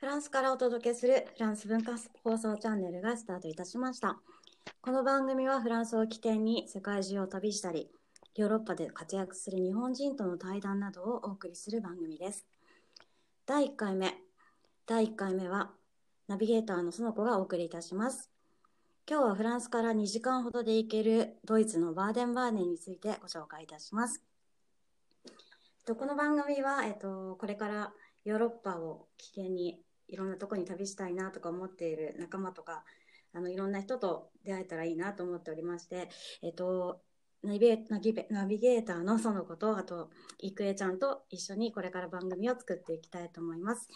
フランスからお届けするフランス文化放送チャンネルがスタートいたしました。この番組はフランスを起点に世界中を旅したり、ヨーロッパで活躍する日本人との対談などをお送りする番組です。第1回目はナビゲーターの園子がお送りいたします。今日はフランスから2時間ほどで行けるドイツのバーデンバーデンについてご紹介いたします。この番組は、これからヨーロッパを起点にいろんなとこに旅したいなとか思っている仲間とかいろんな人と出会えたらいいなと思っておりまして、ナビゲーターの園子とあと郁恵ちゃんと一緒にこれから番組を作っていきたいと思います。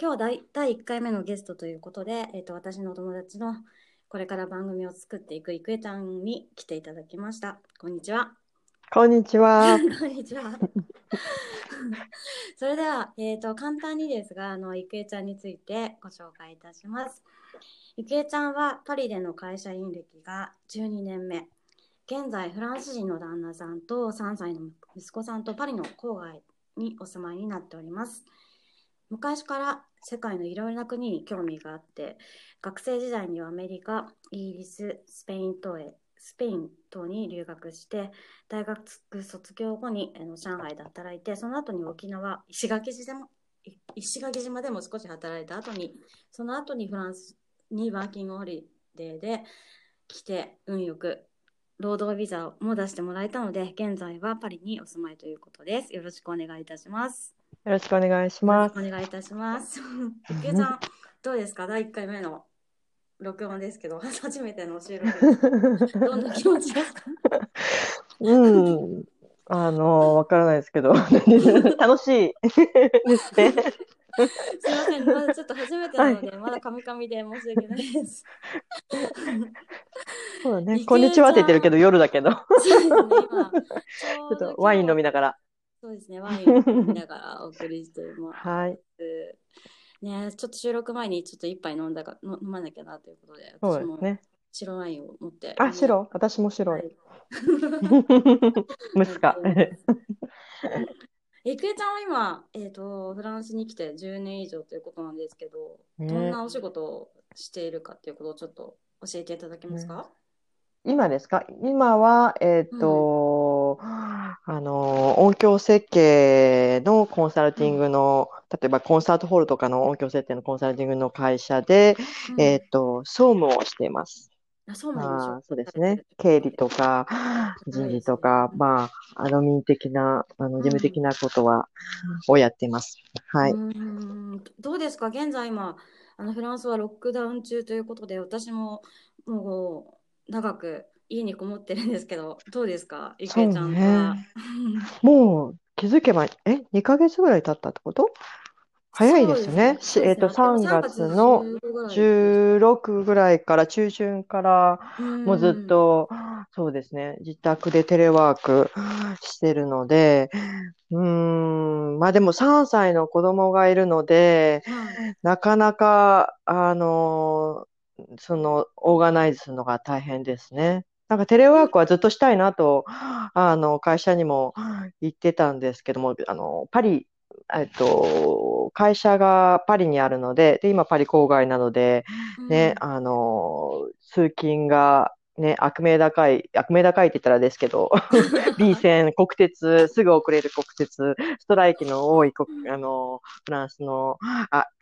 今日第1回目のゲストということで、私のお友達のこれから番組を作っていく郁恵ちゃんに来ていただきました。こんにちはそれでは、簡単にですが郁恵ちゃんについてご紹介いたします。郁恵ちゃんはパリでの会社員歴が12年目、現在フランス人の旦那さんと3歳の息子さんとパリの郊外にお住まいになっております。昔から世界のいろいろな国に興味があって、学生時代にはアメリカ、イギリス、スペイン等に留学して、大学卒業後に上海で働いて、その後に沖縄石垣島でも少し働いた後に、その後にフランスにワーキングホリデーで来て、運よく労働ビザも出してもらえたので、現在はパリにお住まいということです。よろしくお願いいたします。よろしくお願いします。お願いいたします。ゆけさんどうですか？第1回目の録音ですけど、初めての収録です。どんな気持ちですか？わからないですけど楽しいですね。すいません、まだちょっと初めてなので、はい、まだカミカミで申し訳ないですそうだね、こんにちはって言ってるけど夜だけどそうですね、今ちょっとワイン飲みながら、そうですね、ワイン飲みながらお送りしていますはいね、ちょっと収録前にちょっと一杯飲まなきゃなということで、私も白ワインを持って、ね、あ、白、私も白い息子ゆくえちゃんは今、フランスに来て10年以上ということなんですけど、どんなお仕事をしているかということをちょっと教えていただけますか？今ですか？今は、音響設計のコンサルティングの、例えばコンサートホールとかの音響設計のコンサルティングの会社で、総務をしています。そうですね。経理とか人事とか、アドミン的な事務的なことは、をやっています。はい。どうですか？現在今フランスはロックダウン中ということで、私ももう長く家にこもってるんですけど、どうですか？ゆくえちゃんは。もう気づけば2ヶ月ぐらい経ったってこと？早いですね。3月の16ぐらいから、中旬から、もうずっと、そうですね、自宅でテレワークしてるので、でも3歳の子供がいるので、なかなか、オーガナイズするのが大変ですね。なんかテレワークはずっとしたいなと、会社にも言ってたんですけども、パリ、会社がパリにあるので、今パリ郊外なので、ね、通勤が、ね、悪名高いって言ったらですけど、B 線、国鉄、すぐ遅れる国鉄、ストライキの多いフランスの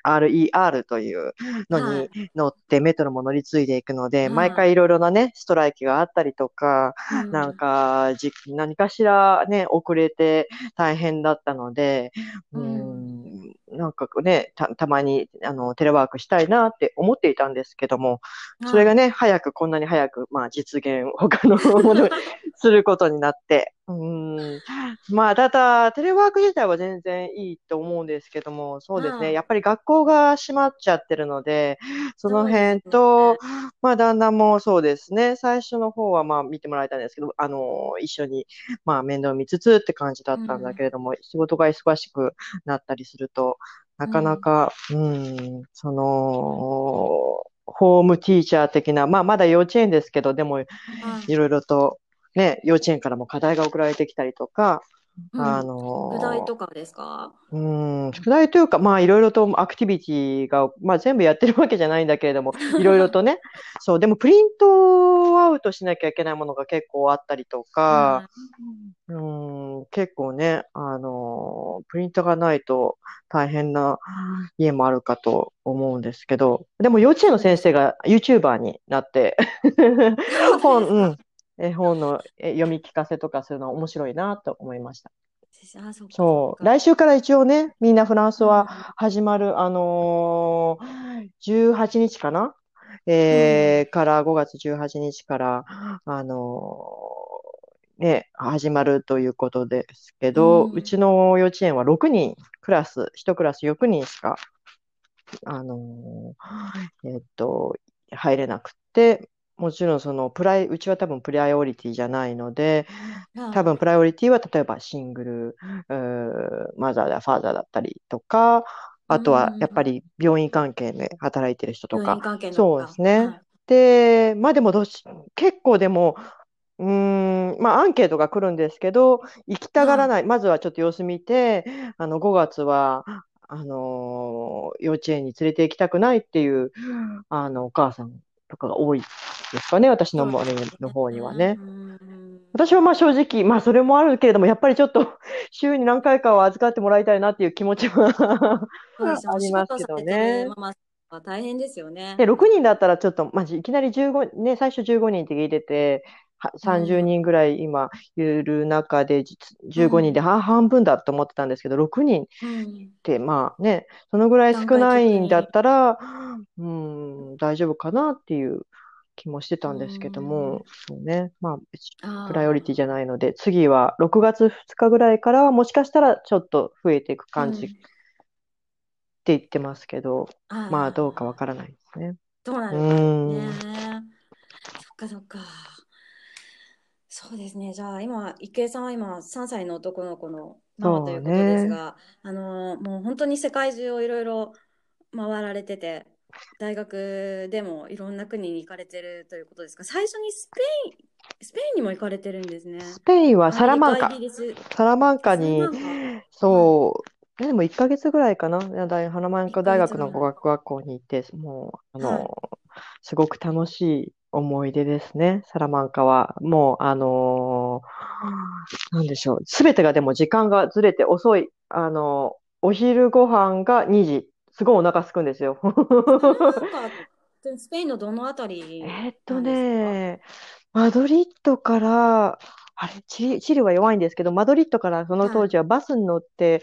RER というのに乗ってメトロも乗り継いでいくので、毎回いろいろなね、ストライキがあったりとか、何かしらね、遅れて大変だったので、なんかね、たまにテレワークしたいなって思っていたんですけども、それがね、こんなに早く、実現、他のものにすることになって、ただ、テレワーク自体は全然いいと思うんですけども、そうですね、やっぱり学校が閉まっちゃってるので、その辺と、旦那もそうですね、最初の方は見てもらえたんですけど、一緒に面倒見つつって感じだったんだけれども、仕事が忙しくなったりすると、なかなか、ホームティーチャー的な、まだ幼稚園ですけど、でも、いろいろと、ね、幼稚園からも課題が送られてきたりとか、うん。あ宿題の、とかですか？宿題というか、まあいろいろとアクティビティが、まあ全部やってるわけじゃないんだけれども、いろいろとね、そう、でもプリントアウトしなきゃいけないものが結構あったりとか、あ結構ね、プリントがないと大変な家もあるかと思うんですけど、でも幼稚園の先生が YouTuber になって、そうで本、すうか。ん、絵本の読み聞かせとかするのは面白いなと思いました。あ、そっかそっそう、か。来週から一応ね、みんなフランスうんは始まる、18日かな、うんから5月18日から、始まるということですけうど、うんちの幼稚園は6人、クラス、1クラス6人しか、あのーえっと、入れなくて、もちろんそのうちは多分プライオリティじゃないので、多分プライオリティは例えばシングル、マザーだ、ファーザーだったりとか、うあとはやっぱん、り病院関係で働いてる人と病か、院関係のとそうでか。すね。で、まあでも結構でも、まあアンケートが来るんですけど、行きたがらはない、まずはちょっと様子見て、5月は、幼稚園に連れて行きたくないっていう、お母さんとかが多いですかね、私のそうで周すりの方にはね。ね。私はまあ正直、まあそれもあるけれども、やっぱりちょっと 週に何回かは預かってもらいたいなっていう気持ちは そうですね。あおり仕ます事けさどれてるね。ママは大変ですよね。で、6人だったらちょっと、まあ、いきなり15、ね、最初15人って聞いてて、う30ん、人ぐらい今いる中で、う15人ん、で半分だと思ってたんですけど、6人っうん。てまあね、そのぐらい段少階な的いんだっに。たら、大丈夫かなっていう気もしてたうんですけどん。も、そうね、まあ、プライオリティじゃあないので、次は6月2日ぐらいからはもしかしたらちょっと増えていくあ、う感じっん。て言ってますけど、まあどうかわああ、からないですね。どうなうるかーん。ね。そっかそっか。そうですね。じゃあ今、郁恵さんは今3歳の男の子のママとそいううことですね。が、もう本当に世界中をいろいろ回られてて、大学でもいろんな国に行かれてるということですが、最初にスペインにも行かれてるんですスね。ペインはアサメラリマンカ、イカ、ギリス、サラマンカサラに、マンカ。はい。そう、でも1ヶ月ぐらいかな、サラマン1カ大ヶ月学のぐ語らい。学学校に行って、もう、はい。すごく楽しい思い出ですね、サラマンカは。もう、なんでしょう、すべてがでも時間がずれて遅い。お昼ご飯が2時、すごいお腹空くんですよ。サラマンカってスペインのどのあたりえーっとなんですか？ね、マドリッドから、あれ、チリは弱いんですけど、マドリッドからそのは当い。時はバスに乗って、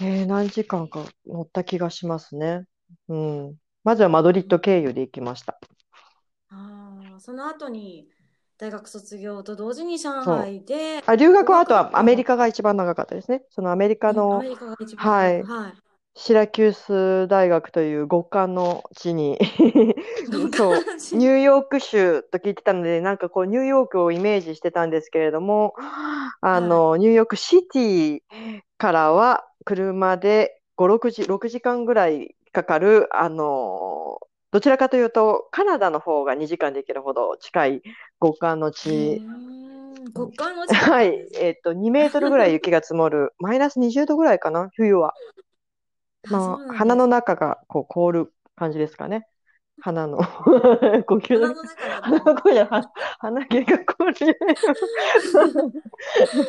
何時間か乗った気がしますね。まずはマドリッド経由で行きました。その後に大学卒業と同時に上そう。海であ、留学語はあと学はアメリも、カが一番長かったですね。そのアメリカアの、メリカが一番は長い、く、シラキュース大学という極寒の地に 文化そう、人ニューヨーク州と聞いてたので、なんかこう、ニューヨークをイメージしてたんですけれども、はい。ニューヨークシティからは車で5、6時間ぐらいかかる、どちらかというと、カナダの方が2時間で行けるほど近い極寒の地、極寒の地なんですね。2メートルぐらい雪が積もる、マイナス20度ぐらいかな、冬は。そまうあ、なん鼻だ。の中がこう凍る感じですかね。鼻の 呼吸鼻の、の中が鼻のこ声じゃない、鼻毛が凍る。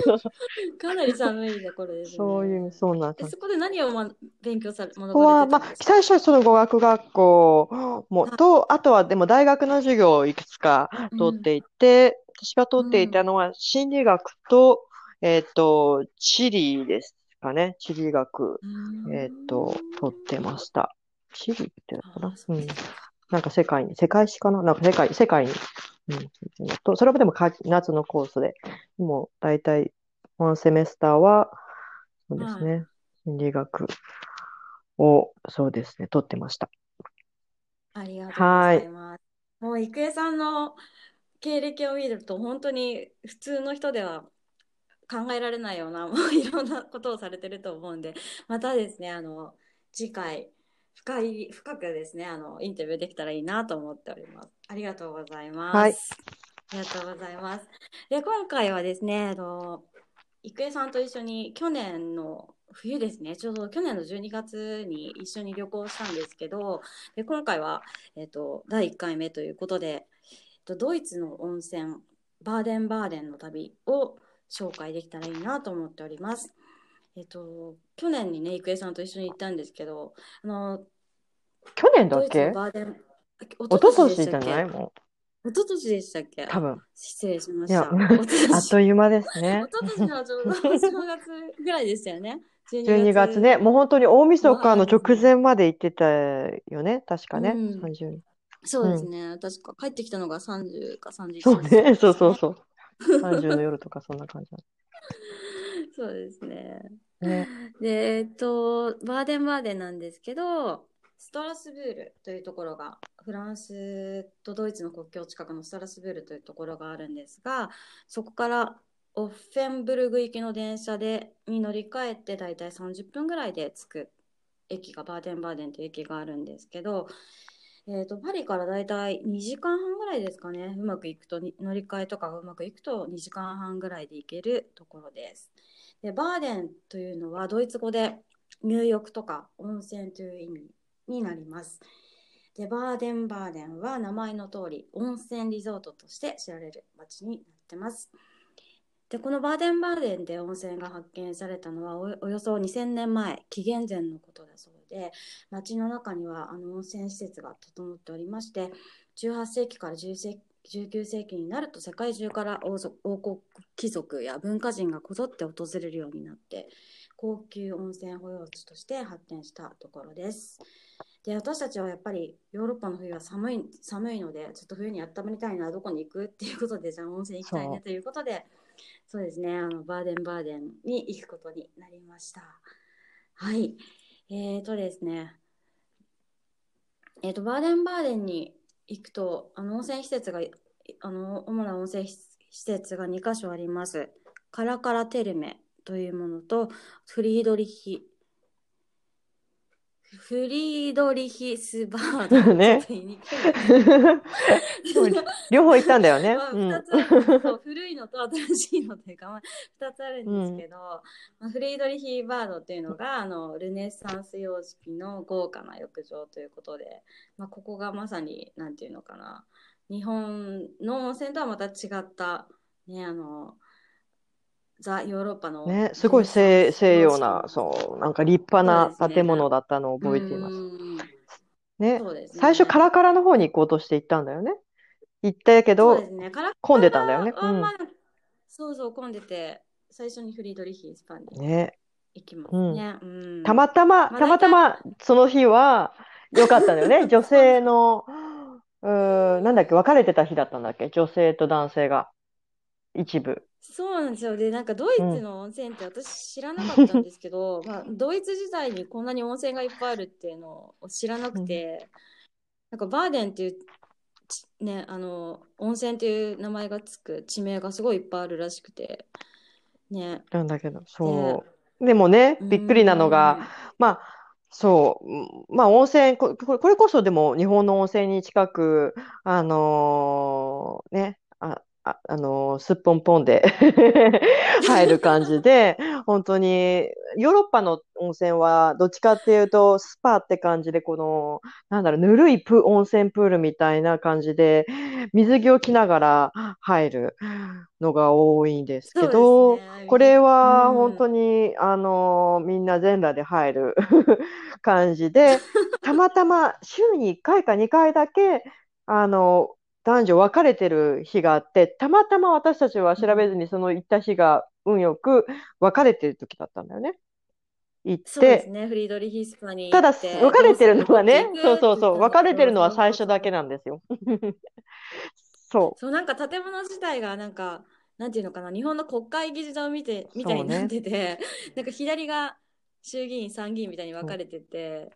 う、かなり寒いところですそういう、ね。そうなんでそす。こで何を、勉強され、こ学こばれては、たまんあ、ですか？最初はその語学学校もはいと、あとはでも大学の授業をいくつかう取ってん、いて、私がう取っていたん、のは心理学と、地理ですかね。地理学、うー取っん。てました。地理っていうのかな、そうですか。なんか世界史かな、なんか世界に。と、それもでも夏のコースで、もう大体、ワンセメスターは、そうですはね、心理学を、そうですね、取ってました。ありがとうごはざいい。ます。もう郁恵さんの経歴を見ると本当に普通の人では考えられないようなもういろんなことをされてると思うんで、またですね、次回深くですね、インタビューできたらいいなと思っております。ありがとうございまはい。す。ありがとうございます。で、今回はですね、郁恵さんと一緒に去年の冬ですね、ちょうど去年の12月に一緒に旅行したんですけど、で今回は、第1回目ということで、ドイツの温泉バーデンバーデンの旅を紹介できたらいいなと思っております。去年にね、郁恵さんと一緒に行ったんですけど、去年だっけ？一昨年でしたっけ？多分。失礼しました。あっという間ですね。一昨年のちょうど正月ぐらいでしたよね。12月ね。もう本当に大晦日の直前まで行ってたよね。確かね。うん、30。そうですね。うん、確か帰ってきたのが30か31日。そうね。そうそうそう。30の夜とかそんな感じ。そうですね。ねで、バーデンバーデンなんですけど、ストラスブールというところが、フランスとドイツの国境近くのストラスブールというところがあるんですが、そこからオッフェンブルグ行きの電車に乗り換えてだいたい30分ぐらいで着く駅がバーデンバーデンという駅があるんですけど、パリからだいたい2時間半ぐらいですかね。うまくいくと乗り換えとかがうまくいくと2時間半ぐらいで行けるところです。でバーデンというのはドイツ語で入浴とか温泉という意味になります。でバーデンバーデンは名前の通り温泉リゾートとして知られる町になってます。でこのバーデンバーデンで温泉が発見されたのはおよそ2000年前紀元前のことだそうで、町の中には温泉施設が整っておりまして、18世紀から19世紀になると世界中から王国貴族や文化人がこぞって訪れるようになって高級温泉保養地として発展したところです。で私たちはやっぱりヨーロッパの冬は寒いので、ちょっと冬に温めたいな、どこに行くっていうことで、じゃあ温泉行きたいねということで、そうですね、バーデンバーデンに行くことになりました。はい。ですね、バーデンバーデンに行くと、温泉施設が、主な温泉施設が2か所あります。カラカラテルメというものと、フリードリヒスバーデン、ね、両方行ったんだよね、まあ2つうん、そう古いのと新しいのというか、まあ、2つあるんですけど、うん、フリードリヒバードというのがルネサンス様式の豪華な浴場ということで、まあ、ここがまさになんていうのかな、日本の温泉とはまた違った、ね、ザ・ヨーロッパの、ね、すごい 西洋 そうなんか立派な建物だったのを覚えています。ね、そうですね、最初カラカラの方に行こうとして行ったんだよね。行ったけど、ね、混んでたんだよね、うん、そうそう混んでて、最初にフリードリヒスパンに行きますね、うん、たまたまその日は良かったんだよね。女性のなんだっけ、別れてた日だったんだっけ、女性と男性が一部。そうなんですよ。でなんかドイツの温泉って私知らなかったんですけど、まあ、ドイツ自体にこんなに温泉がいっぱいあるっていうのを知らなくて、なんかバーデンっていう、ね、温泉っていう名前がつく地名がすごいいっぱいあるらしくて、ね、なんだけどそうでもね、びっくりなのが、まあそう、まあ温泉、これこそでも日本の温泉に近くね、すっぽんぽんで入る感じで、本当にヨーロッパの温泉はどっちかっていうとスパって感じで、このぬるい温泉プールみたいな感じで水着を着ながら入るのが多いんですけど、ね、これは本当に、みんな全裸で入る感じで、たまたま週に1回か2回だけ男女別れてる日があって、たまたま私たちは調べずにその行った日が運よく別れてる時だったんだよね。行って、そうですね、フリードリヒスパに行って、ただ別れてるのはね、そうそうそう、別れてるのは最初だけなんですよ。そうなんか建物自体がなんていうのかな、日本の国会議事堂みたいになってて、ね、なんか左が衆議院参議院みたいに分かれてて、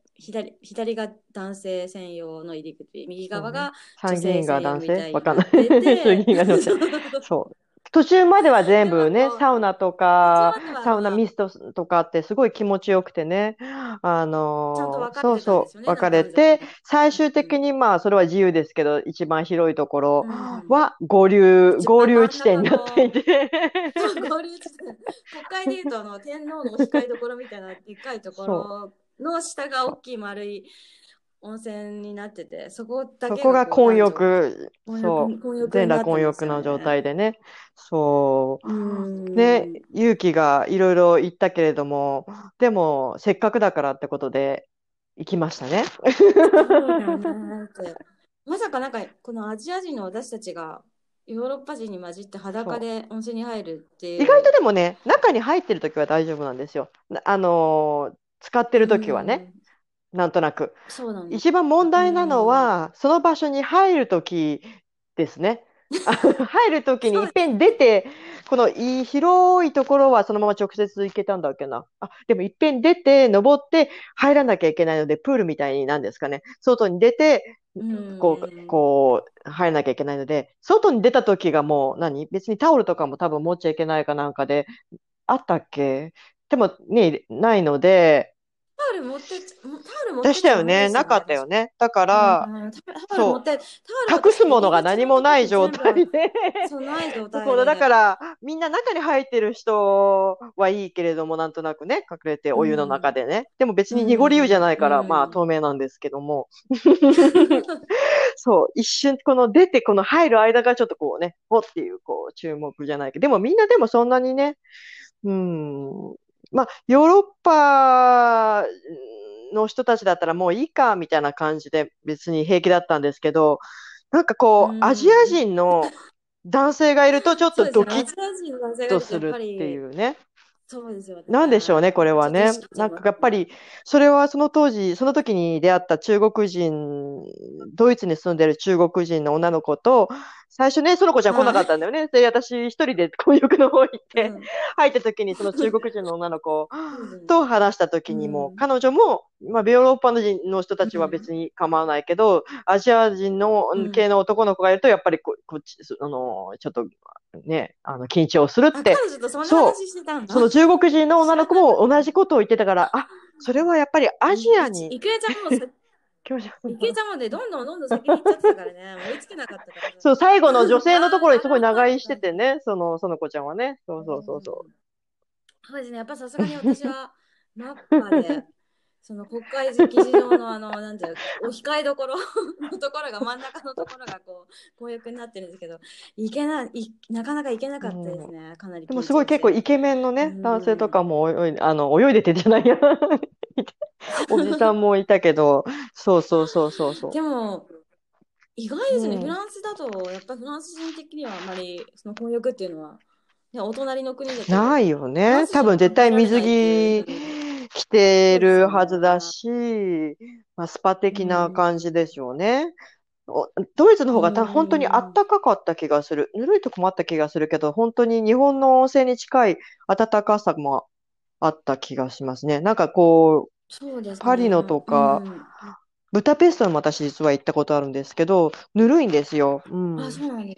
左が男性専用の入り口、右側が女性専用みたいになってて、参議院が男性、分かんない、衆議院が女性、そう途中までは全部ね、サウナとか、サウナミストとかってすごい気持ちよくてね、そうそう、分かれて、最終的にまあ、それは自由ですけど、一番広いところは合流地点になっていて。合流地点。国会でいうと、天皇の控えどころみたいな、でっかいところの下が大きい丸い温泉になってて、そこだけが混浴、全裸混浴の状態でね、そうね、勇気がいろいろ言ったけれども、でもせっかくだからってことで行きましたね。まさかなんかこのアジア人の私たちがヨーロッパ人に混じって裸で温泉に入るっていう、意外とでもね、中に入ってるときは大丈夫なんですよ。使ってるときはね。なんとなく。そうなんです。一番問題なのは、その場所に入るときですね。入るときにいっぺん出て、この広いところはそのまま直接行けたんだっけな。あ、でもいっぺん出て、登って、入らなきゃいけないので、プールみたいになんですかね。外に出て、こう、入らなきゃいけないので、外に出たときがもう別にタオルとかも多分持っちゃいけないかなんかで、あったっけ？でもね、ないので、タオル持ってしたよね。なかったよね。だから、隠すものが何もない状態で。そう、ない状態で、ね。だから、みんな中に入ってる人はいいけれども、なんとなくね、隠れてお湯の中でね。でも別に濁り湯じゃないから、まあ透明なんですけども。そう、一瞬、この出て、この入る間がちょっとこうね、ほっていう、こう、注目じゃないけど、でもみんなでもそんなにね、まあ、ヨーロッパの人たちだったらもういいかみたいな感じで別に平気だったんですけど、なんかこう、アジア人の男性がいるとちょっとドキッとするっていうね。そうですよね。なんでしょうね、これはね。なんかやっぱり、それはその時に出会った中国人、ドイツに住んでる中国人の女の子と、最初ね、その子ちゃん来なかったんだよね。で、私一人で混浴の方行って、入った時にその中国人の女の子と話した時にも、彼女も、まあ、ヨーロッパの人たちは別に構わないけど、アジア人の系の男の子がいると、やっぱりこっち、ちょっと、ね、緊張するって。彼女とそんな話してたんだ。そう。その中国人の女の子も同じことを言ってたから、あ、それはやっぱりアジアに。いくらちゃんもいくらちゃんもね、どんどん先に行っちゃってたからね、追いつけなかったから、ね。そう、最後の女性のところにすごい長居しててね、その子ちゃんはね。そう。そうですね、やっぱさすがに私は、マッパで。その国会議事堂のなんていうお控えどころのところが真ん中のところがこう公約になってるんですけど、なかなか行けなかったですね、かなり。でもすごい結構イケメンのね、男性とかも泳いでてじゃないやおじさんもいたけど、そう。でも意外ですね、フランスだとやっぱフランス人的にはあまりその公約っていうのは、ね、お隣の国だとないよね。多分絶対水着来てるはずだし、まあ、スパ的な感じでしょうね。ドイツの方が本当に暖かかった気がする。ぬるいと困った気がするけど、本当に日本の温泉に近い暖かさもあった気がしますね。なんかこう、そうですね、パリのとか、ブダペストにも私実は行ったことあるんですけど、ぬるいんですよ。あ、そうなんで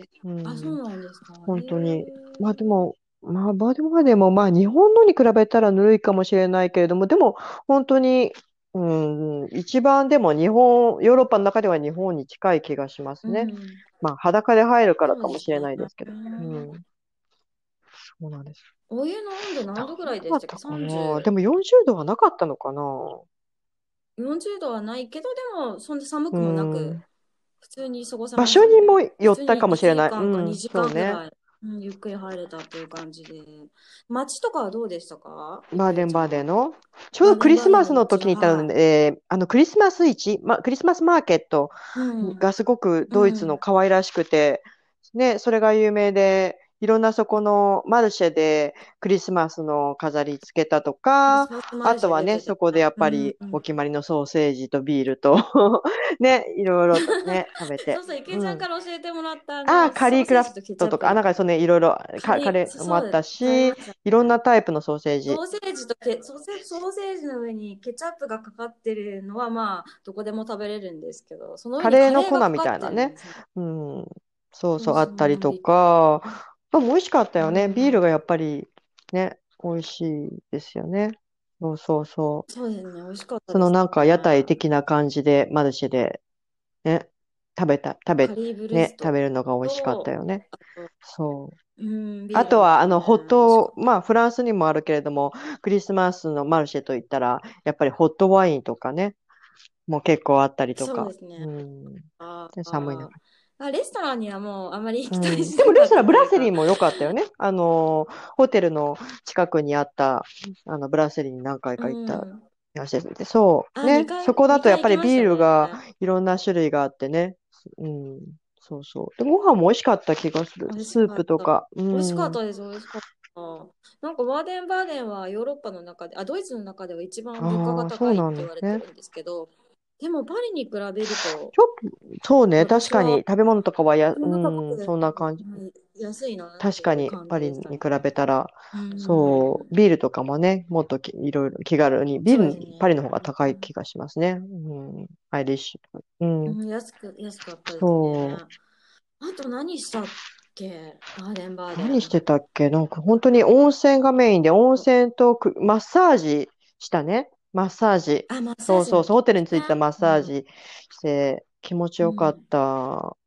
すか。本当に。まあでもまあ日本のに比べたらぬるいかもしれないけれども、でも本当に、一番でもヨーロッパの中では日本に近い気がしますね。まあ裸で入るからかもしれないですけど。そうなんです。お湯の温度何度ぐらいでしたっけ？30。でも40度はなかったのかな。40度はないけど、でもそんな寒くもなく、普通に過ごさない。場所にも寄ったかもしれない。2時間ぐらい。そうね。ゆっくり入れたっていう感じで。街とかはどうでしたか？バーデンのちょうどクリスマスの時に行ったので、クリスマス市、クリスマスマーケットがすごくドイツの可愛らしくて、ね、それが有名で、いろんなそこのマルシェでクリスマスの飾りつけたとか、あとはね、そこでやっぱりお決まりのソーセージとビールとね、いろいろとね、食べて。そうそう、池井ちゃんから教えてもらったカリークラフトとか、なんかそうね、いろいろカレーもあったし、いろんなタイプのソーセージ。ソーセージの上にケチャップがかかってるのはまあ、どこでも食べれるんですけど、その上にカレーの粉みたいなね。そうそう、あったりとか、でも美味しかったよね。ビールがやっぱりね、美味しいですよね。そうそうそう。そうですね、美味しかったそでのすなんか屋台ね。的な感じで、マルシェでね、カリーブルスト食べるのが美味しかったと、よね。あと、そう。ビあールとは、もね、美味しかった。まあ、フランスにもあるけれども、クリスマスのマルシェといったら、やっぱりホットワインとかね、もう結構あったりとそうか。ですね。あで、寒い中。あ、レストランにはもうあまり期待しでも、なレかスっトラたン、ブといラうセリーか、も良かったよね。ホテルの近くにあった、ブラセリーに何回うか行ったん。やつで、そう。ね、そこだとやっ2ぱ回り行きまビしーたルがね。いろんな種類があってね。うん。そうそう。で、ご飯も美味しかった気がする。美味しスーかプっとた。か。美味しかったです、美味しかった。なんかバーデンバーデンはヨーロッパの中で、ドイツの中では一番物価あがあ、そ高ういってなんで言わすれてね。るんですけど、でもパリに比べると、ちょっと、そうね。確私かに、は食べ物とかはそんな高くそんな感じ。安いなっ確てかいうに、感パじリでにした比ね。べたら、うん。そう、ビールとかもね、もっといろいろ気軽に、そうですパリの方が高いね。気がしますね。アイリッシュ。安かったですね。そう。あと何したっけ、バーデンバーデ何してン。たっけ？なんか本当に温泉がメインで、温泉とマッサージしたね。マッサージ。あ、マッサーそうジそうもそう、ホテルに着いたね。マッサージして気持ちうよかっん。た。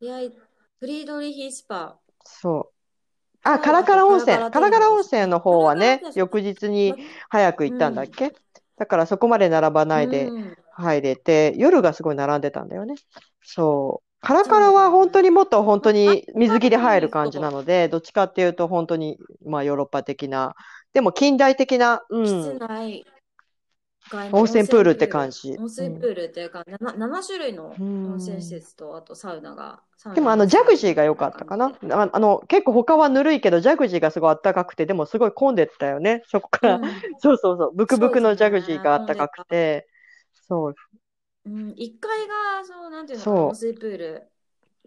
いや、フリードリヒスパそう。あ、カラと、カラカ温ラカ泉。ラカラ天カラ温泉。泉のカ方ラはカラね、ですね。翌日にま早く行ったんだっけ？だからそこまで並ばないでうん。入れて、夜がすごい並んでたんだよね。そう。カラそカうラですは本当ね。にもっと本当あ、にパ水着でリ入るに、感じなので、どっちかっていうと本当に、まあヨーロッパ的な、でも近代的な、室内外の温泉プールって感じ。温水プールっていうか、7種類のう温泉施ん。設と、あとサウでナももジャ使グえジーてがみ良たいかなった感かじな。で。結構他はぬるいけど、ジャグジーがすごいあったかくて、でもすごい混んでったよね。そこうから ん、そうそうそう、ブクそブうクですのジャグジーね、があっ混んたでかくた。て、そう、1階が、なんていうのかな、温そ水プール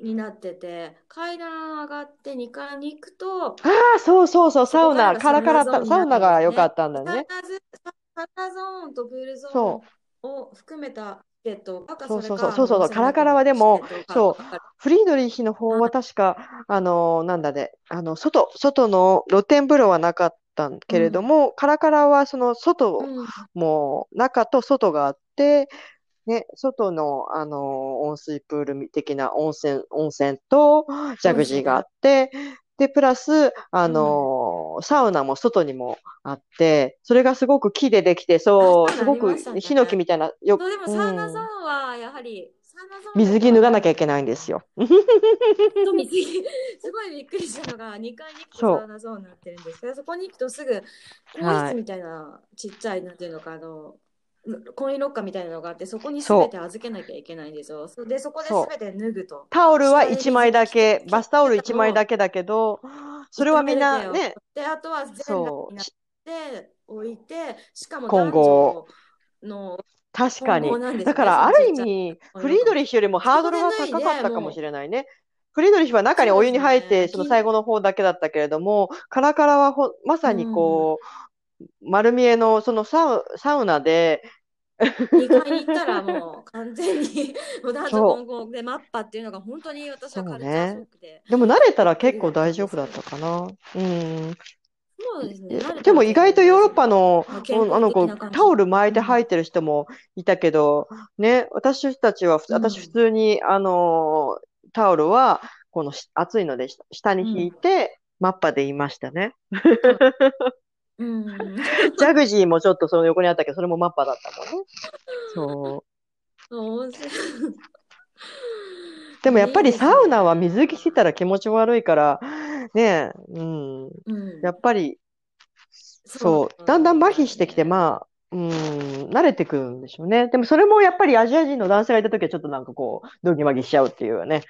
になってて、階段上がって2階に行くと、う。ああ、そうそうそう、そサこウからナ、がカサラウカナラ、ゾーンにサなウるナんでがす良かね。ったんだよね。サウナゾーンとプールゾそーンを含めたチケットか、そそうれそうそう、か、そうそうそう、カラカ1500ラは円でのチも、ケットがそう、かかる。フリードリヒの方は確か、なんだね、外の露天風呂はなかったんうけれどん、も、カラカラはそのう外ん、も、中と外があって、ね、外の、温水プール的な温泉と、ジャ温グジー泉があっが、て、で、プラス、うん、サウナも外にもあって、それがすごく木でできて、そう、サウすナあごりまくしたね。ヒノキみたいな、そう、でもサウナゾーンは、やはり、サウナゾーンだ水着脱と、がなきゃいけないんですよ。水着、すごいびっくりしたのが、2階に行くとサウそナゾーンになってるんですけど、そこに行くとすぐ、更う、衣は室い、みたいな、ちっちゃい、なんていうのか、コインロッカーみたいなのがあって、そこにすべそてう、預けなきゃいけないんですよ。で、そこですべそう。て脱ぐと。タオルは下で1水枚着だけ、バ着スタオてルた1枚のだをけだけど、それはみん1枚だけなを。ね、で、あとは全裸そにう、なって置いて、しかも今男後、女の確か混合に。なんでだすよかね、ら、あるちっ意ちゃい味、コインフロリッーカードリッシュよりもそハードこルでが脱い高かっで、たかもしもれないね。フリードリッシュはう、中にそうおで湯すに入って、ね、その最後の方だけだったけれども、カラカラはまうさにん、こう、丸見えの、そのサウナで、2階に行ったらもう完全に もう男女そ混う、合でマッパっていうのが本当に私そはうカルチャーショね。ックででも慣れたらびっく結り構だった大ん丈で夫すだっけたど、かな。そうですね、慣れでたもら意全外と然ヨー大ロッ丈夫パです。の、健康的な感タじオで。ル巻いうて入っん、てる人もいたけど、ね、う私普ん、通に、タオルは、この熱いので下にう引いん、て、マッパでいましたね。そう、うん、ジャグジーもちょっとその横にあったけど、それもマッパだったもんね。そう。面白い。でもやっぱいいりでサすウナはね。水着着てたら気持ち悪いから、ねえ、うやん、っぱり、そうそう、だんだん麻痺でしすてきて、ね。まあ、慣れてくるんでしょうね。でもそれもやっぱりアジア人の男性がいたときはちょっとなんかこう、ドギマギしちゃうっていうね。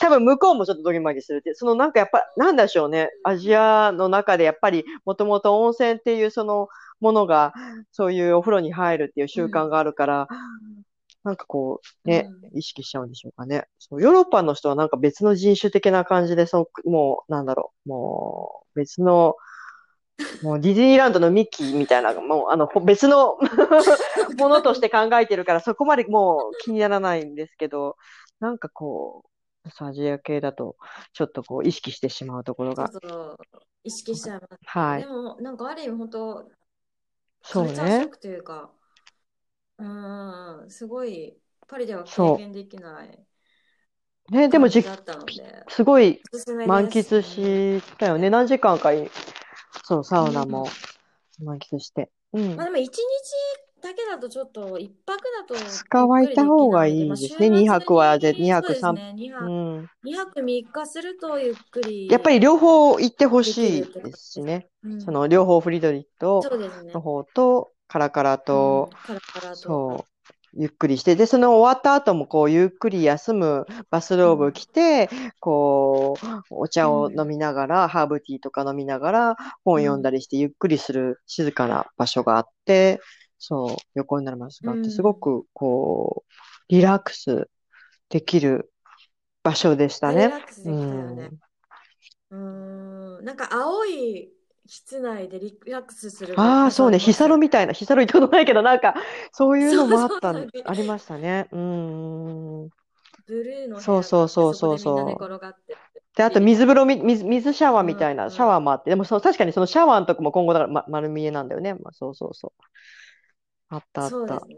多分向こうもちょっとドギマギするっていう、そのなんかやっぱ、なんでしょうね。アジアの中でやっぱり、もともと温泉っていうそのものが、そういうお風呂に入るっていうう習慣ん、があるから、なんかこう、うね、ん、意識しちゃうんでしょうかね。そう、ヨーロッパの人はなんか別の人種的な感じで、もう、なんだろう、もう、別の、もうディズニーランドのミッキーみたいな、もう別の わものかとしる。て考えてるからそこまでもう気にならないんですけど、なんかこう、サージア系だとちょっとこう意識してしまうところが、そう意識しちゃいます、はい、でもなんかある意味本当カルチャーショックというか、すごいパリでは経験できないね、でもすごい満喫したよね。何時間かそうサウナも満喫して、うん、まあでも1日だけだとちょっと1泊だと乾いた方がいいですね。2泊は2泊3泊2泊3日するとゆっくりやっぱり両方行ってほしいですしね、うん、その両方フリドリットの方とカラカラと、うん、カラカラとそうゆっくりして、でその終わった後もこうゆっくり休むバスローブ着て、こうお茶を飲みながら、ハーブティーとか飲みながら本読んだりしてゆっくりする静かな場所があって、そう横になる場所があって、すごくこうリラックスできる場所でしたね。リラックスできたよね。なんか青い室内でリラックスする。ああ、そうね。ヒサロみたいな。ヒサロ行ったことないけど、なんか、そういうのもあった、ありましたね。ブルーの部屋があって、そこでみんな寝転がって。で、あと水風呂、水シャワーみたいな、シャワーもあって。でも確かにそのシャワーのとこも今後だから、丸見えなんだよね。まあ、あったあった。そうですね。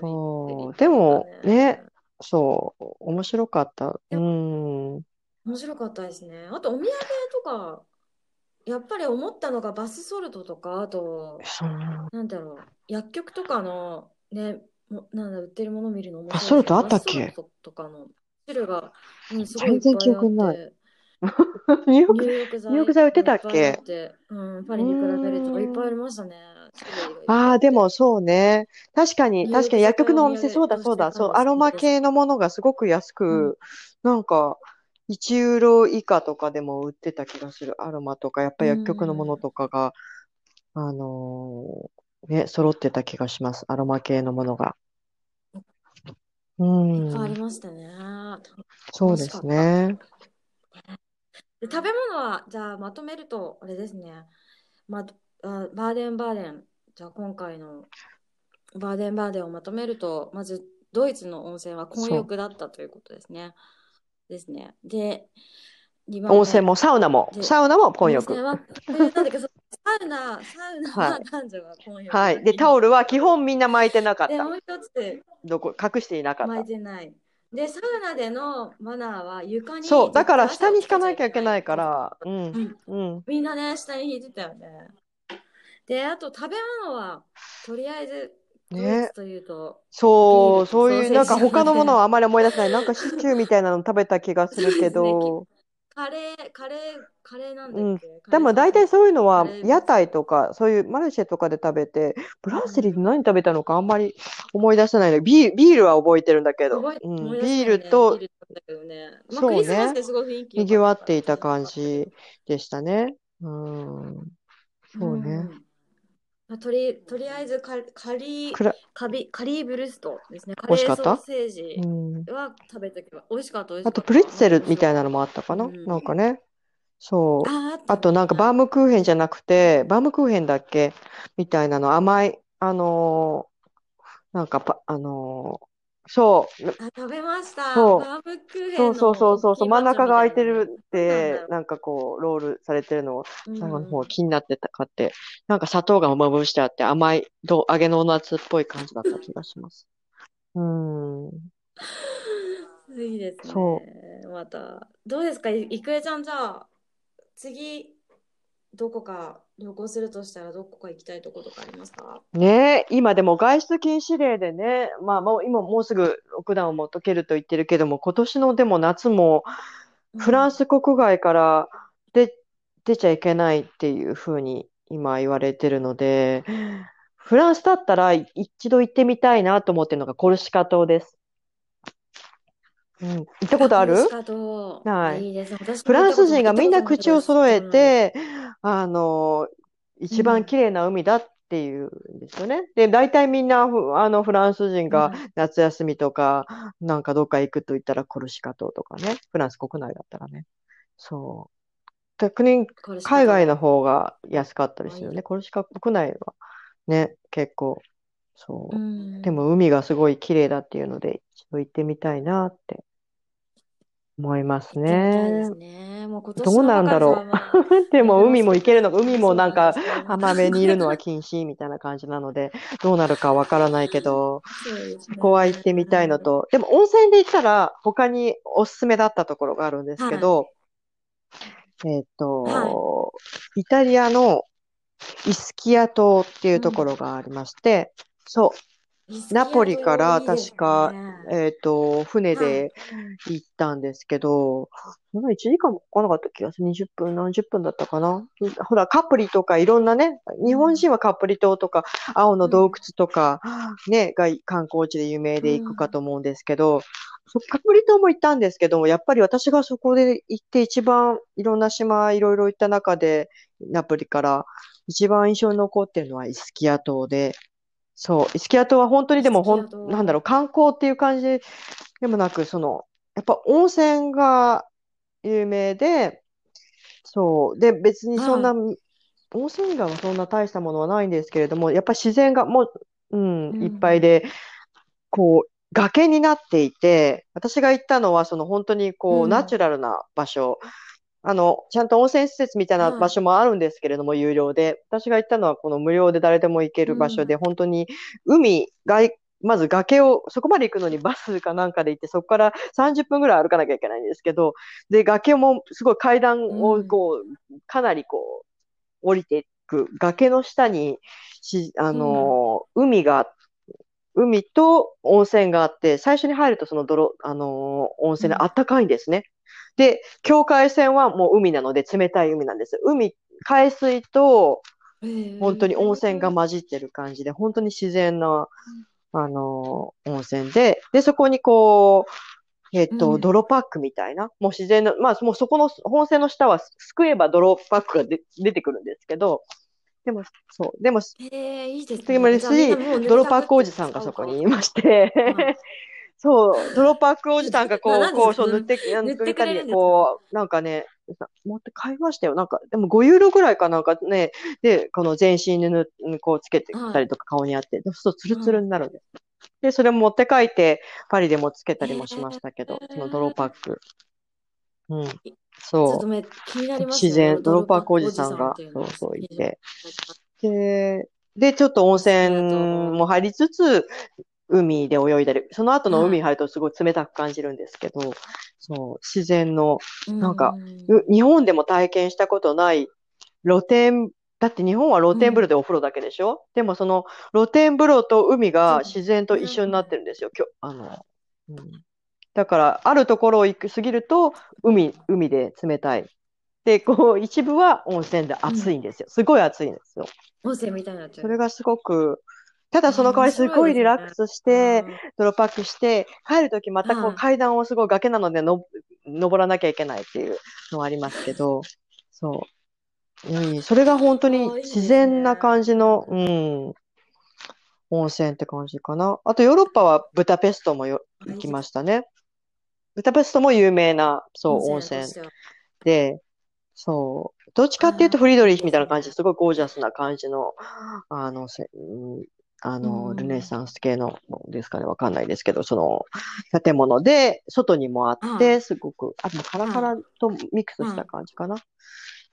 そう。でも、ね、そう、面白かった。面白かったですね。あと、お土産とか、やっぱり思ったのがバスソルトとか、あとなんだろう、薬局とかのね、なんだ売ってるもの見るの面白い。バスソルトあったっけ？バスソルトとかの汁が、すごいいっぱいあって、全然記憶ない。入浴剤売ってたっけ？パリに比べるといっぱいありましたね。ああ、でもそうね。確かに薬局のお店、そうだ、アロマ系のものがすごく安く、なんか1ユーロ以下とかでも売ってた気がする。アロマとかやっぱり薬局のものとかが、ね、揃ってた気がします。アロマ系のものが、いっぱいありましたね。そうですね。で、食べ物はじゃあまとめるとあれですね、バーデン、じゃあ今回のバーデンをまとめると、まずドイツの温泉は混浴だったということですね。ですね。で、温泉もサウナも混浴。サウナは男女が混浴。はい。で、タオルは基本みんな巻いてなかった。で、もう一つ隠していなかった。巻いてない。で、サウナでのマナーは床に、そうだから下に引かなきゃいけないから、みんなね下に引いてたよね。で、あと食べ物はとりあえず。ね、というとそういうなんか他のものはあまり思い出せない。なんかシチューみたいなの食べた気がするけど、カレーなんだっけ、でも大体そういうのは屋台とかそういうマルシェとかで食べて、ブランセリーで何食べたのかあんまり思い出せないの。ビールは覚えてるんだけど、ビールとそうね、にぎわっていた感じでしたね。そうね。とりあえずカリーブルストですね。カレーソーセージは食べたけど、美味しかった。あとプレッツェルみたいなのもあったかな、なんかね。そう。あとなんかバームクーヘンじゃなくて、バームクーヘンだっけみたいなの、甘い、なんかそう。食べました。バームクーヘンの。そう。真ん中が空いてるって、なんかこう、ロールされてるのを、最後の方気になってたかって、なんか砂糖がまぶしてあって、甘い、揚げのナッツっぽい感じだった気がします。いいですね。そう。また。どうですか、いくえちゃん、じゃあ、次、どこか旅行するとしたらどこか行きたいところとかありますかね。今でも外出禁止令でね、まあ今もうすぐロックダウンも解けると言ってるけども、今年のでも夏もフランス国外から出ちゃいけないっていうふうに今言われてるので、フランスだったら一度行ってみたいなと思ってるのがコルシカ島です。行ったことある？ない。フランス人がみんな口を揃えて、一番綺麗な海だっていうんですよね。で、大体みんな、フランス人が夏休みとか、なんかどっか行くと言ったらコルシカ島とかね。フランス国内だったらね。そう。逆に、海外の方が安かったりするよね。コルシカ国内はね、結構。そう。でも海がすごい綺麗だっていうので、一度行ってみたいなって。思います行ってみたいですね。ね。もう今年どうなんだろう。でも海も行けるのか、海もなんか浜辺にいるのは禁止みたいな感じなので、どうなるかわからないけど、そこは行ってみたいのと、でも温泉で行ったら他におすすめだったところがあるんですけど、はい、イタリアのイスキア島っていうところがありまして、うん、そう。ナポリから確か、船で行ったんですけど、そんな1時間もかからなかった気がする。20分、何十分だったかな。ほら、カプリとかいろんなね、日本人はカプリ島とか、青の洞窟とか、ね、が観光地で有名で行くかと思うんですけど、カプリ島も行ったんですけども、やっぱり私がそこで行って一番いろんな島いろいろ行った中で、ナポリから一番印象に残ってるのはイスキア島で、そう、イスキア島は本当にでもなんだろう、観光っていう感じでもなく、その、やっぱ温泉が有名で、そう、で、別にそんな、温泉以外はそんな大したものはないんですけれども、やっぱ自然がもう、いっぱいで、こう、崖になっていて、私が行ったのは、その本当にこう、ナチュラルな場所、ちゃんと温泉施設みたいな場所もあるんですけれども、有料で。私が行ったのはこの無料で誰でも行ける場所で、本当にまず崖を、そこまで行くのにバスかなんかで行って、そこから30分ぐらい歩かなきゃいけないんですけど、で、崖もすごい階段をこう、かなりこう、降りていく。崖の下に、海と温泉があって、最初に入るとその温泉があったかいんですね。で、境界線はもう海なので冷たい海なんです。海水と本当に温泉が混じってる感じで、本当に自然な、温泉で、そこにこう、泥パックみたいな、もう自然の、まあもうそこの温泉の下はすくえば泥パックが出てくるんですけど、でも、いいですね。泥パックおじさんがそこにいまして、そう、泥パックおじさんがこう、塗ってくれたり、こう、なんかね、持って買いましたよ。なんか、でも5ユーロぐらいかなんかね、で、この全身にこうつけてたりとか顔にあって、そう、ツルツルになるんです。で、それも持って帰って、パリでもつけたりもしましたけど、その泥パック。うん。そう。気になりますね、自然、泥パックおじさんが、そういて。で、ちょっと温泉も入りつつ、海で泳いだり、その後の海に入るとすごい冷たく感じるんですけど、そう、自然の、なんか、日本でも体験したことない露天、だって日本は露天風呂でお風呂だけでしょ、でもその露天風呂と海が自然と一緒になってるんですよ、だから、あるところを過ぎると、海で冷たい。で、こう、一部は温泉で暑いんですよ。すごい暑いんですよ。温泉みたいになっちゃう。それがすごく、ただその代わりすごいリラックスして、泥パックして、帰るときまたこう階段をすごい崖なので登らなきゃいけないっていうのはありますけど、そう。それが本当に自然な感じの、温泉って感じかな。あとヨーロッパはブダペストも行きましたね。ブダペストも有名な、そう、温泉で、そう。どっちかっていうとフリードリヒみたいな感じですごいゴージャスな感じの、ルネサンス系のですかね、わかんないですけど、その建物で、外にもあって、すごく、あ、カラカラとミックスした感じかな。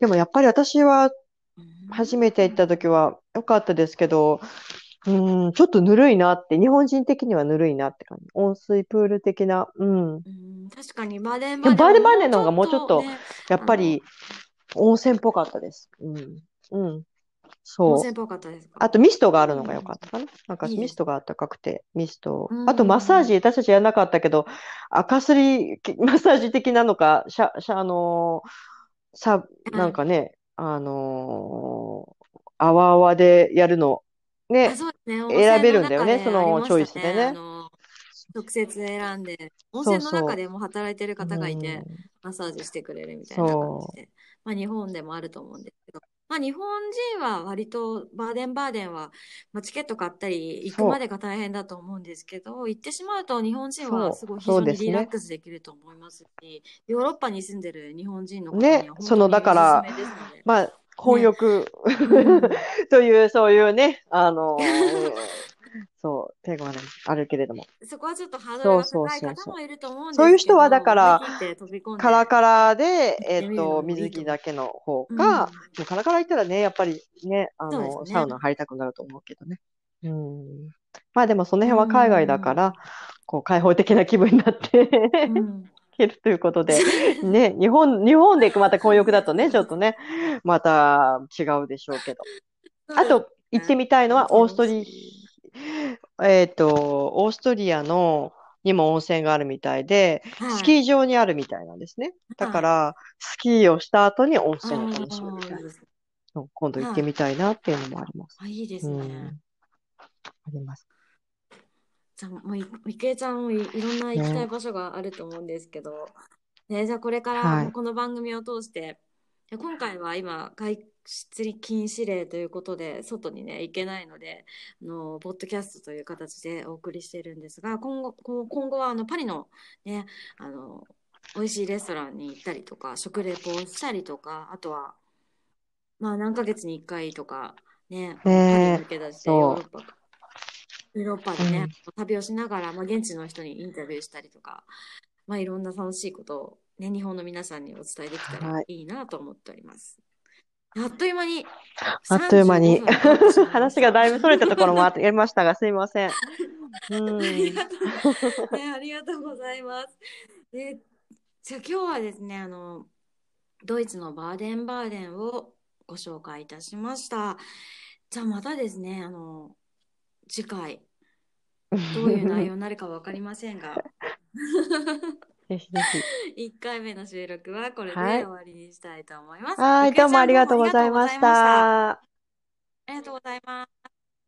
でもやっぱり私は、初めて行った時は良かったですけど、ちょっとぬるいなって、日本人的にはぬるいなって感じ。温水プール的な、確かに、バーデンバーデンの方がもうちょっと、やっぱり、温泉っぽかったです。そう。温泉っぽかったですか。あとミストがあるのが良かったかな。なんかミストがあったかくて、ミスト。あとマッサージ、私たちやらなかったけど、赤すりマッサージ的なのか、なんかね、泡々でやるの、ね、選べるんだよね、そのチョイスでね。直接選んで、温泉の中でも働いてる方がいて、マッサージしてくれるみたいな感じで。まあ日本でもあると思うんですけど。まあ日本人は割とバーデンは、まあ、チケット買ったり行くまでが大変だと思うんですけど、行ってしまうと日本人はすごい非常にリラックスできると思いますし、ヨーロッパに住んでる日本人の方には本当におすすめですので、だから、まあ、混浴という、そういうね、そう抵抗は、ね、あるけれども、そこはちょっとハードルが高い方もいると思うんですけど、そういう人はだからカラカラで、水着だけの方が、うん、もうカラカラ行ったらねやっぱりね、ねサウナ入りたくなると思うけどね。うん、まあでもその辺は海外だから、うん、こう開放的な気分になって、うん。ということで、ね、日本でまた混浴だとね、ちょっとね、また違うでしょうけど。あと、行ってみたいのは、オーストリアの、にも温泉があるみたいで、スキー場にあるみたいなんですね。だから、スキーをした後に温泉を楽しむみたいな。今度行ってみたいなっていうのもあります。あ、いいですね。うん、あります。じゃあもうみけいちゃんも いろんな行きたい場所があると思うんですけど、ね、じゃあこれからこの番組を通して、はい、今回は今外出禁止令ということで外にね行けないのでポッドキャストという形でお送りしているんですが、今後はパリのね美味しいレストランに行ったりとか食レポをしたりとか、あとはまあ何ヶ月に1回とかね、パリだけだしヨーロッパでね、旅をしながら、まあ、現地の人にインタビューしたりとか、まあ、いろんな楽しいことを、ね、日本の皆さんにお伝えできたらいいなと思っております。はい、あっという間に話がだいぶ逸れたところもありましたが、すいません。うん、ありがとうございます。で、じゃあ今日はですね、ドイツのバーデンバーデンをご紹介いたしました。じゃあまたですね、次回どういう内容になるか分かりませんが1回目の収録はこれで終わりにしたいと思います。はい、どうもありがとうございました。ありがとうございます。